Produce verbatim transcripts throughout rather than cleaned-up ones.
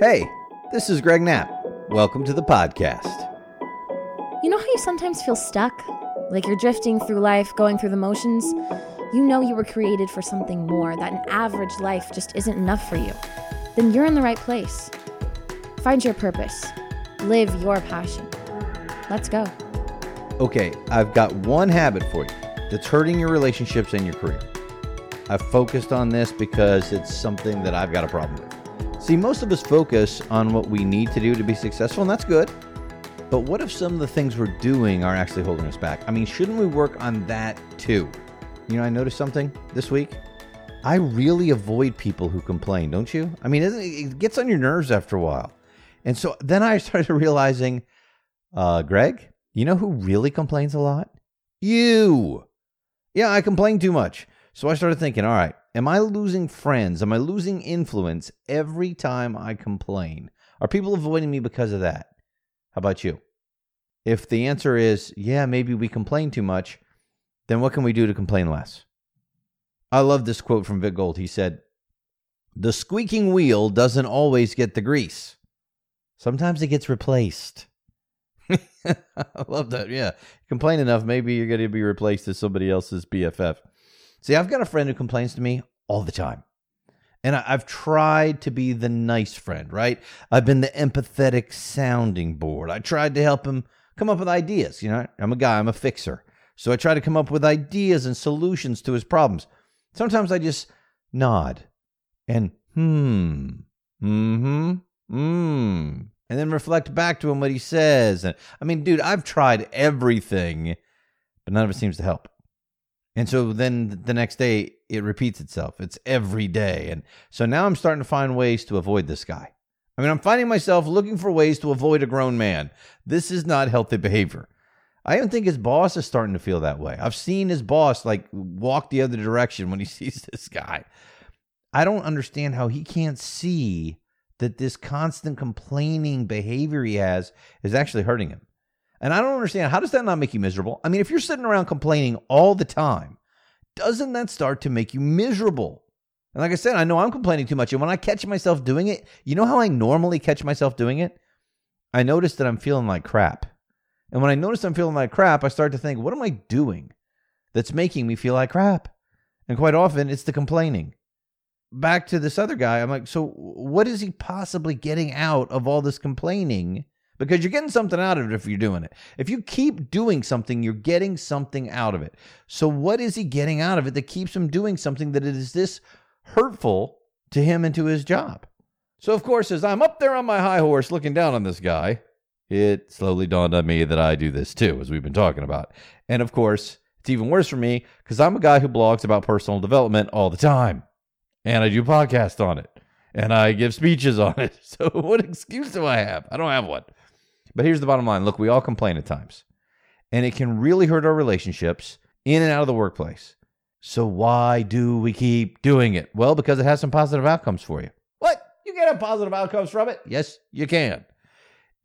Hey, this is Greg Knapp. Welcome to the podcast. You know how you sometimes feel stuck? Like you're drifting through life, going through the motions? You know you were created for something more, that an average life just isn't enough for you. Then you're in the right place. Find your purpose. Live your passion. Let's go. Okay, I've got one habit for you that's hurting your relationships and your career. I've focused on this because it's something that I've got a problem with. See, most of us focus on what we need to do to be successful, and that's good. But what if some of the things we're doing are actually holding us back? I mean, shouldn't we work on that too? You know, I noticed something this week. I really avoid people who complain, don't you? I mean, it gets on your nerves after a while. And so then I started realizing, uh, Greg, you know who really complains a lot? You. Yeah, I complain too much. So I started thinking, all right, am I losing friends? Am I losing influence every time I complain? Are people avoiding me because of that? How about you? If the answer is, yeah, maybe we complain too much, then what can we do to complain less? I love this quote from Vic Gold. He said, "The squeaking wheel doesn't always get the grease. Sometimes it gets replaced." I love that. Yeah. Complain enough, maybe you're going to be replaced as somebody else's B F F. See, I've got a friend who complains to me all the time. And I've tried to be the nice friend, right? I've been the empathetic sounding board. I tried to help him come up with ideas. You know, I'm a guy, I'm a fixer. So I try to come up with ideas and solutions to his problems. Sometimes I just nod and hmm, mm-hmm, mm, and then reflect back to him what he says. And I mean, dude, I've tried everything, but none of it seems to help. And so then the next day, it repeats itself. It's every day. And so now I'm starting to find ways to avoid this guy. I mean, I'm finding myself looking for ways to avoid a grown man. This is not healthy behavior. I even think his boss is starting to feel that way. I've seen his boss like walk the other direction when he sees this guy. I don't understand how he can't see that this constant complaining behavior he has is actually hurting him. And I don't understand, how does that not make you miserable? I mean, if you're sitting around complaining all the time, doesn't that start to make you miserable? And like I said, I know I'm complaining too much. And when I catch myself doing it, you know how I normally catch myself doing it? I notice that I'm feeling like crap. And when I notice I'm feeling like crap, I start to think, what am I doing that's making me feel like crap? And quite often, it's the complaining. Back to this other guy, I'm like, so what is he possibly getting out of all this complaining? Because you're getting something out of it if you're doing it. If you keep doing something, you're getting something out of it. So what is he getting out of it that keeps him doing something that is this hurtful to him and to his job? So, of course, as I'm up there on my high horse looking down on this guy, it slowly dawned on me that I do this too, as we've been talking about. And, of course, it's even worse for me because I'm a guy who blogs about personal development all the time. And I do podcasts on it. And I give speeches on it. So what excuse do I have? I don't have one. But here's the bottom line. Look, we all complain at times, and it can really hurt our relationships in and out of the workplace. So why do we keep doing it? Well, because it has some positive outcomes for you. What? You can have positive outcomes from it? Yes, you can.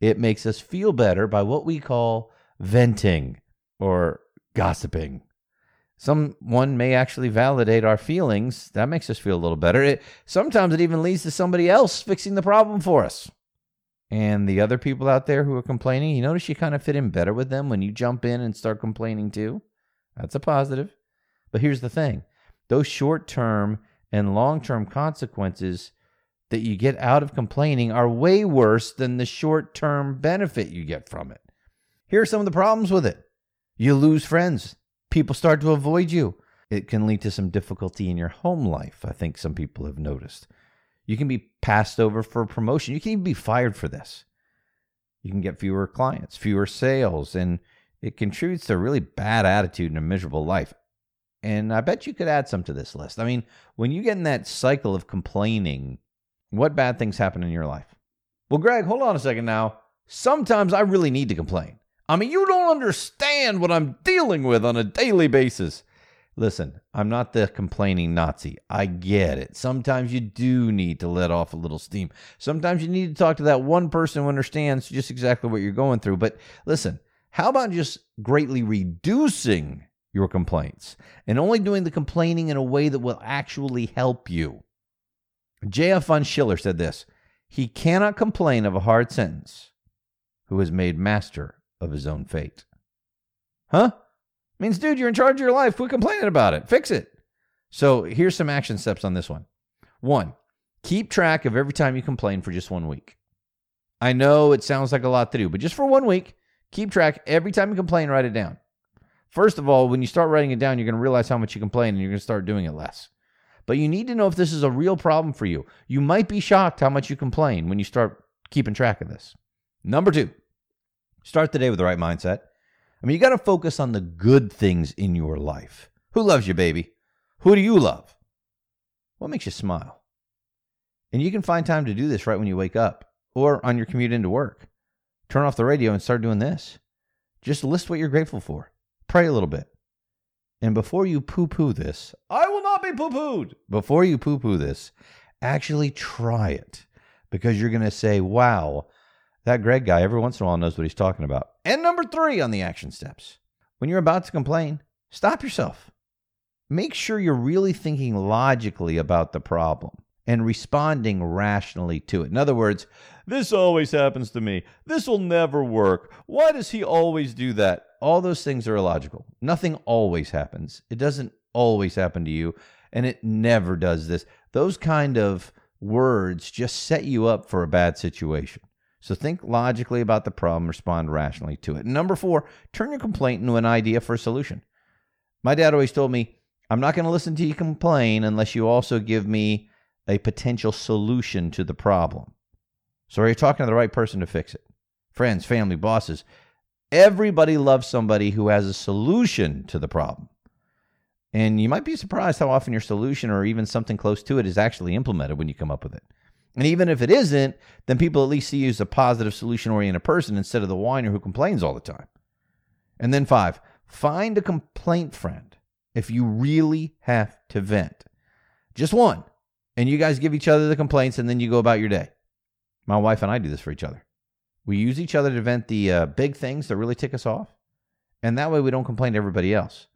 It makes us feel better by what we call venting or gossiping. Someone may actually validate our feelings. That makes us feel a little better. It, sometimes it even leads to somebody else fixing the problem for us. And the other people out there who are complaining, you notice you kind of fit in better with them when you jump in and start complaining too. That's a positive. But here's the thing. Those short-term and long-term consequences that you get out of complaining are way worse than the short-term benefit you get from it. Here are some of the problems with it. You lose friends. People start to avoid you. It can lead to some difficulty in your home life, I think some people have noticed. You can be passed over for a promotion. You can even be fired for this. You can get fewer clients, fewer sales, and it contributes to a really bad attitude and a miserable life. And I bet you could add some to this list. I mean, when you get in that cycle of complaining, what bad things happen in your life? Well, Greg, hold on a second now. Sometimes I really need to complain. I mean, you don't understand what I'm dealing with on a daily basis. Listen, I'm not the complaining Nazi. I get it. Sometimes you do need to let off a little steam. Sometimes you need to talk to that one person who understands just exactly what you're going through. But listen, how about just greatly reducing your complaints and only doing the complaining in a way that will actually help you? J F von Schiller said this. He cannot complain of a hard sentence who is made master of his own fate. Huh? Means, dude, you're in charge of your life. Quit complaining about it. Fix it. So here's some action steps on this one. One, keep track of every time you complain for just one week. I know it sounds like a lot to do, but just for one week, keep track. Every time you complain, write it down. First of all, when you start writing it down, you're going to realize how much you complain and you're going to start doing it less. But you need to know if this is a real problem for you. You might be shocked how much you complain when you start keeping track of this. Number two, start the day with the right mindset. I mean, you got to focus on the good things in your life. Who loves you, baby? Who do you love? What makes you smile? And you can find time to do this right when you wake up or on your commute into work. Turn off the radio and start doing this. Just list what you're grateful for. Pray a little bit. And before you poo-poo this, I will not be poo-pooed. Before you poo-poo this, actually try it, because you're going to say, wow, that Greg guy every once in a while knows what he's talking about. And number three on the action steps, when you're about to complain, stop yourself. Make sure you're really thinking logically about the problem and responding rationally to it. In other words, this always happens to me. This will never work. Why does he always do that? All those things are illogical. Nothing always happens. It doesn't always happen to you, and it never does this. Those kind of words just set you up for a bad situation. So think logically about the problem, respond rationally to it. Number four, turn your complaint into an idea for a solution. My dad always told me, I'm not going to listen to you complain unless you also give me a potential solution to the problem. So are you talking to the right person to fix it? Friends, family, bosses. Everybody loves somebody who has a solution to the problem. And you might be surprised how often your solution or even something close to it is actually implemented when you come up with it. And even if it isn't, then people at least see you as a positive, solution-oriented person instead of the whiner who complains all the time. And then five, find a complaint friend if you really have to vent. Just one. And you guys give each other the complaints and then you go about your day. My wife and I do this for each other. We use each other to vent the uh, big things that really tick us off. And that way we don't complain to everybody else.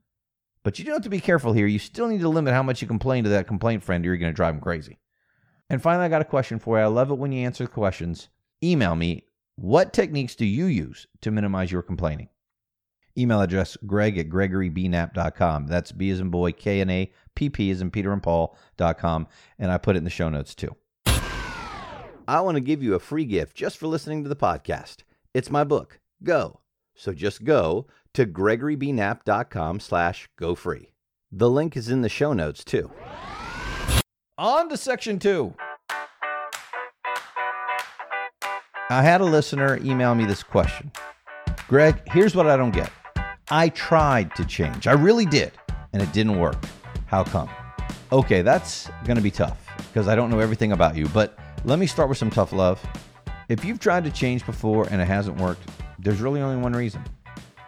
But you do have to be careful here. You still need to limit how much you complain to that complaint friend or you're going to drive them crazy. And finally, I got a question for you. I love it when you answer the questions. Email me. What techniques do you use to minimize your complaining? Email address greg at gregory b knapp dot com. That's B as in boy, K and A, P P as in Peter and Paul dot com. And I put it in the show notes too. I want to give you a free gift just for listening to the podcast. It's my book, Go. So just go to gregory b knapp dot com slash go free. The link is in the show notes too. On to section two. I had a listener email me this question. Greg, here's what I don't get. I tried to change. I really did. And it didn't work. How come? Okay, that's going to be tough because I don't know everything about you. But let me start with some tough love. If you've tried to change before and it hasn't worked, there's really only one reason.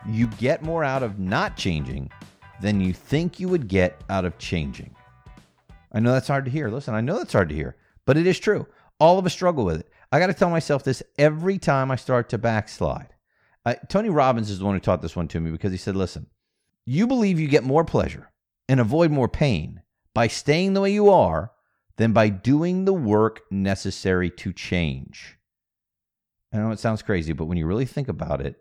You get more out of not changing than you think you would get out of changing. I know that's hard to hear. Listen, I know that's hard to hear, but it is true. All of us struggle with it. I got to tell myself this every time I start to backslide. I, Tony Robbins is the one who taught this one to me because he said, listen, you believe you get more pleasure and avoid more pain by staying the way you are than by doing the work necessary to change. I know it sounds crazy, but when you really think about it,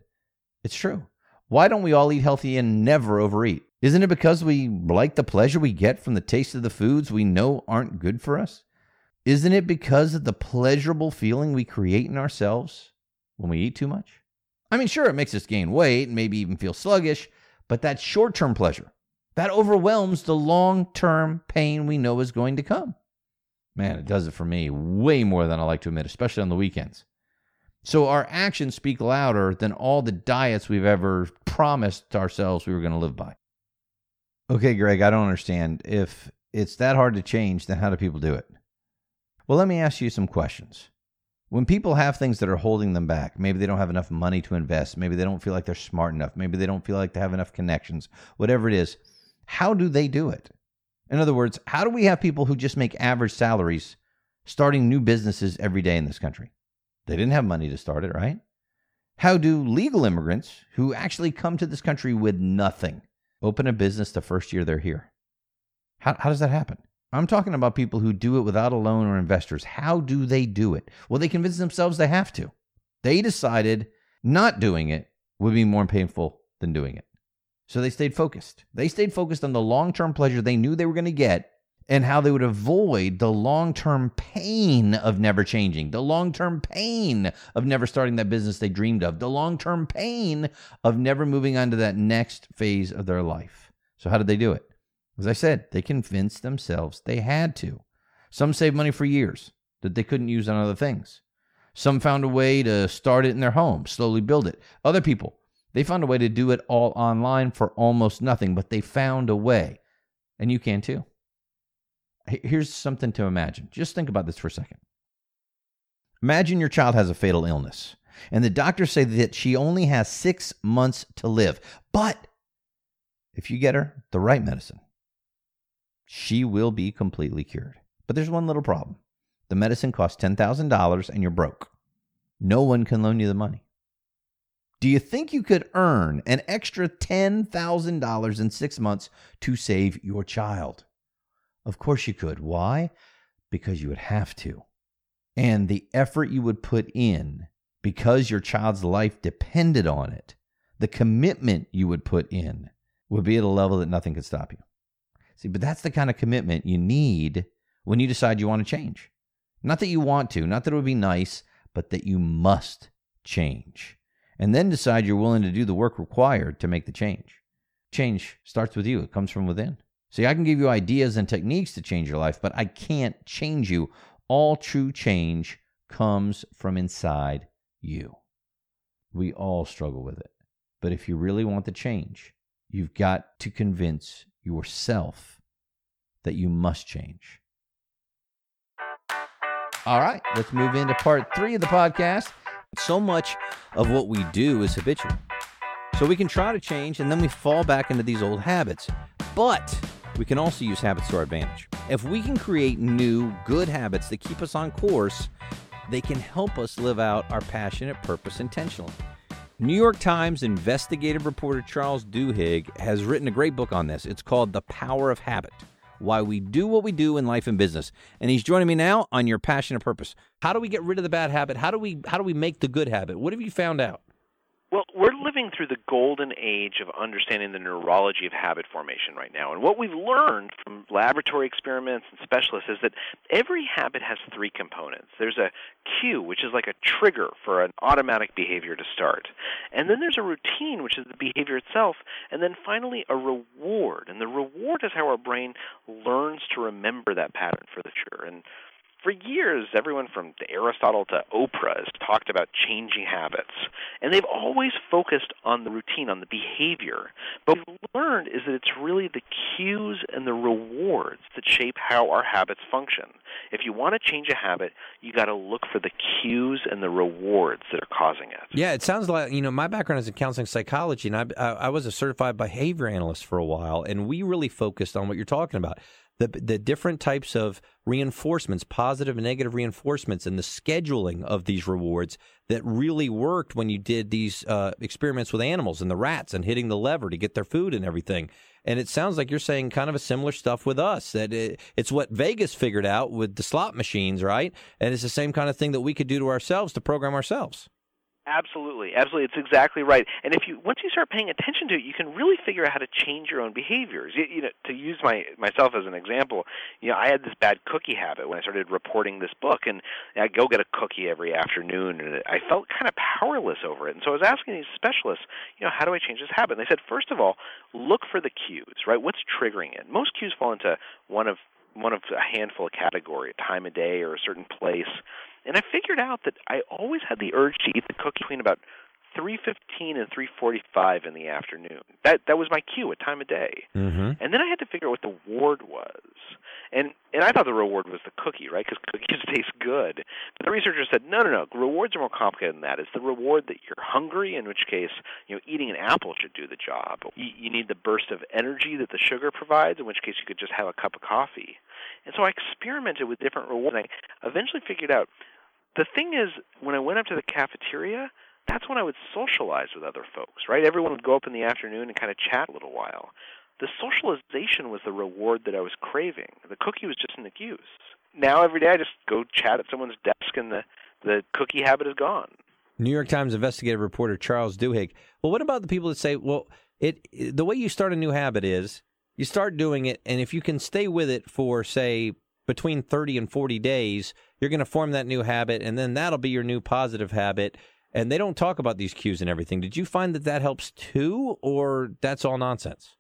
it's true. Why don't we all eat healthy and never overeat? Isn't it because we like the pleasure we get from the taste of the foods we know aren't good for us? Isn't it because of the pleasurable feeling we create in ourselves when we eat too much? I mean, sure, it makes us gain weight and maybe even feel sluggish, but that short-term pleasure, that overwhelms the long-term pain we know is going to come. Man, it does it for me way more than I like to admit, especially on the weekends. So our actions speak louder than all the diets we've ever promised ourselves we were going to live by. Okay, Greg, I don't understand. If it's that hard to change, then how do people do it? Well, let me ask you some questions. When people have things that are holding them back, maybe they don't have enough money to invest, maybe they don't feel like they're smart enough, maybe they don't feel like they have enough connections, whatever it is, how do they do it? In other words, how do we have people who just make average salaries starting new businesses every day in this country? They didn't have money to start it, right? How do legal immigrants who actually come to this country with nothing open a business the first year they're here? How, how does that happen? I'm talking about people who do it without a loan or investors. How do they do it? Well, they convince themselves they have to. They decided not doing it would be more painful than doing it. So they stayed focused. They stayed focused on the long-term pleasure they knew they were going to get and how they would avoid the long-term pain of never changing, the long-term pain of never starting that business they dreamed of, the long-term pain of never moving on to that next phase of their life. So how did they do it? As I said, they convinced themselves they had to. Some saved money for years that they couldn't use on other things. Some found a way to start it in their home, slowly build it. Other people, they found a way to do it all online for almost nothing, but they found a way. And you can too. Here's something to imagine. Just think about this for a second. Imagine your child has a fatal illness, and the doctors say that she only has six months to live. But if you get her the right medicine, she will be completely cured. But there's one little problem. The medicine costs ten thousand dollars and you're broke. No one can loan you the money. Do you think you could earn an extra ten thousand dollars in six months to save your child? Of course you could. Why? Because you would have to. And the effort you would put in because your child's life depended on it, the commitment you would put in would be at a level that nothing could stop you. See, but that's the kind of commitment you need when you decide you want to change. Not that you want to, not that it would be nice, but that you must change. And then decide you're willing to do the work required to make the change. Change starts with you. It comes from within. See, I can give you ideas and techniques to change your life, but I can't change you. All true change comes from inside you. We all struggle with it. But if you really want the change, you've got to convince yourself that you must change. All right, let's move into part three of the podcast. So much of what we do is habitual. So we can try to change and then we fall back into these old habits. But we can also use habits to our advantage. If we can create new, good habits that keep us on course, they can help us live out our passionate purpose intentionally. New York Times investigative reporter Charles Duhigg has written a great book on this. It's called The Power of Habit: Why We Do What We Do in Life and Business. And he's joining me now on Your Passionate Purpose. How do we get rid of the bad habit? How do we how do we make the good habit? What have you found out? Well, we're living through the golden age of understanding the neurology of habit formation right now. And what we've learned from laboratory experiments and specialists is that every habit has three components. There's a cue, which is like a trigger for an automatic behavior to start. And then there's a routine, which is the behavior itself. And then finally, a reward. And the reward is how our brain learns to remember that pattern for the future. And for years, everyone from Aristotle to Oprah has talked about changing habits, and they've always focused on the routine, on the behavior. But what we've learned is that it's really the cues and the rewards that shape how our habits function. If you want to change a habit, you got to look for the cues and the rewards that are causing it. Yeah, it sounds like, you know, my background is in counseling psychology, and I, I was a certified behavior analyst for a while, and we really focused on what you're talking about. The, the different types of reinforcements, positive and negative reinforcements, and the scheduling of these rewards that really worked when you did these uh, experiments with animals and the rats and hitting the lever to get their food and everything. And it sounds like you're saying kind of a similar stuff with us, that it, it's what Vegas figured out with the slot machines, right? And it's the same kind of thing that we could do to ourselves to program ourselves. Absolutely. Absolutely. It's exactly right. And if you once you start paying attention to it, you can really figure out how to change your own behaviors. You, you know, to use my myself as an example, you know, I had this bad cookie habit when I started reporting this book, and I go get a cookie every afternoon, and I felt kind of powerless over it. And so I was asking these specialists, you know, how do I change this habit? And they said, first of all, look for the cues, right? What's triggering it? Most cues fall into one of one of a handful of categories, a time of day or a certain place. And I figured out that I always had the urge to eat the cookie between about three fifteen and three forty-five in the afternoon. That that was my cue, a time of day. Mm-hmm. And then I had to figure out what the reward was. And and I thought the reward was the cookie, right, because cookies taste good. But the researchers said, no, no, no, rewards are more complicated than that. It's the reward that you're hungry, in which case, you know, eating an apple should do the job. You, you need the burst of energy that the sugar provides, in which case you could just have a cup of coffee. And so I experimented with different rewards, and I eventually figured out, the thing is, when I went up to the cafeteria, that's when I would socialize with other folks, right? Everyone would go up in the afternoon and kind of chat a little while. The socialization was the reward that I was craving. The cookie was just an excuse. Now every day I just go chat at someone's desk and the, the cookie habit is gone. New York Times investigative reporter Charles Duhigg. Well, what about the people that say, well, it, it the way you start a new habit is you start doing it, and if you can stay with it for, say, between thirty and forty days, you're going to form that new habit, and then that'll be your new positive habit. And they don't talk about these cues and everything. Did you find that that helps too, or that's all nonsense?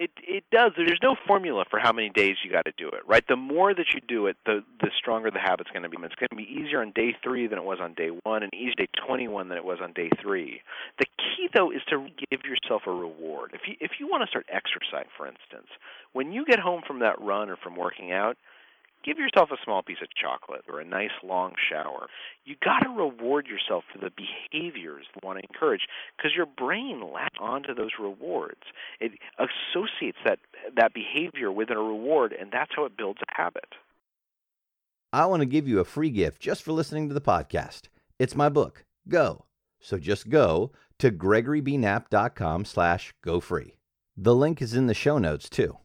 It it does. There's no formula for how many days you got to do it, right? The more that you do it, the the stronger the habit's going to be. It's going to be easier on day three than it was on day one, and easier day twenty-one than it was on day three. The key, though, is to give yourself a reward. If you, if you want to start exercising, for instance, when you get home from that run or from working out, give yourself a small piece of chocolate or a nice long shower. You got to reward yourself for the behaviors you want to encourage, because your brain latches onto those rewards. It associates that that behavior with a reward, and that's how it builds a habit. I want to give you a free gift just for listening to the podcast. It's my book, Go. So just go to Gregory B Knapp dot com slash go free. The link is in the show notes too.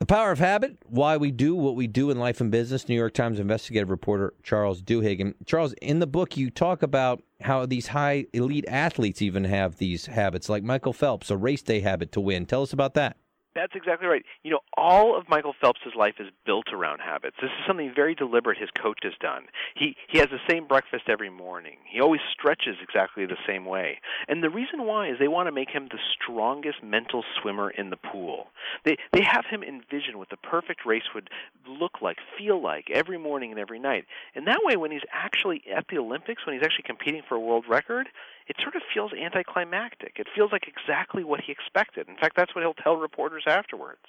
The Power of Habit, Why We Do What We Do in Life and Business, New York Times investigative reporter Charles Duhigg. And Charles, in the book, you talk about how these high elite athletes even have these habits, like Michael Phelps, a race day habit to win. Tell us about that. That's exactly right. You know, all of Michael Phelps' life is built around habits. This is something very deliberate his coach has done. He he has the same breakfast every morning. He always stretches exactly the same way. And the reason why is they want to make him the strongest mental swimmer in the pool. They they have him envision what the perfect race would look like, feel like, every morning and every night. And that way, when he's actually at the Olympics, when he's actually competing for a world record, it sort of feels anticlimactic. It feels like exactly what he expected. In fact, that's what he'll tell reporters afterwards,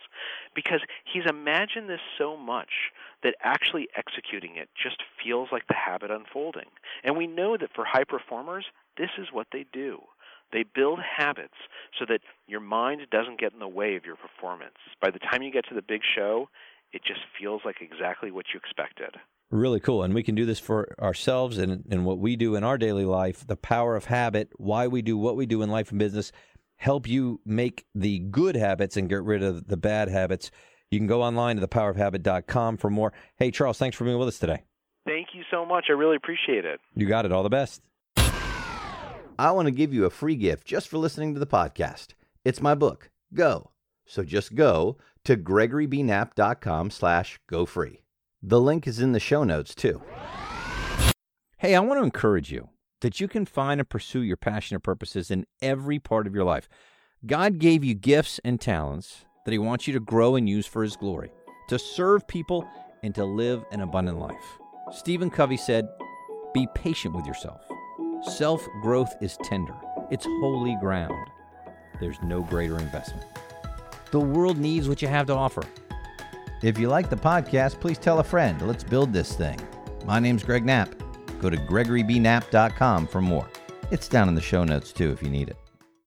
because he's imagined this so much that actually executing it just feels like the habit unfolding. And we know that for high performers, this is what they do. They build habits so that your mind doesn't get in the way of your performance. By the time you get to the big show, it just feels like exactly what you expected. Really cool. And we can do this for ourselves and, and what we do in our daily life. The Power of Habit, Why We Do What We Do in Life and Business, help you make the good habits and get rid of the bad habits. You can go online to the power of habit dot com for more. Hey, Charles, thanks for being with us today. Thank you so much. I really appreciate it. You got it. All the best. I want to give you a free gift just for listening to the podcast. It's my book, Go. So just go to Gregory B Knapp dot com slash go free. The link is in the show notes, too. Hey, I want to encourage you that you can find and pursue your passion and purposes in every part of your life. God gave you gifts and talents that He wants you to grow and use for His glory, to serve people and to live an abundant life. Stephen Covey said, "Be patient with yourself. Self-growth is tender. It's holy ground. There's no greater investment." The world needs what you have to offer. If you like the podcast, please tell a friend. Let's build this thing. My name's Greg Knapp. Go to Gregory B Knapp dot com for more. It's down in the show notes, too, if you need it.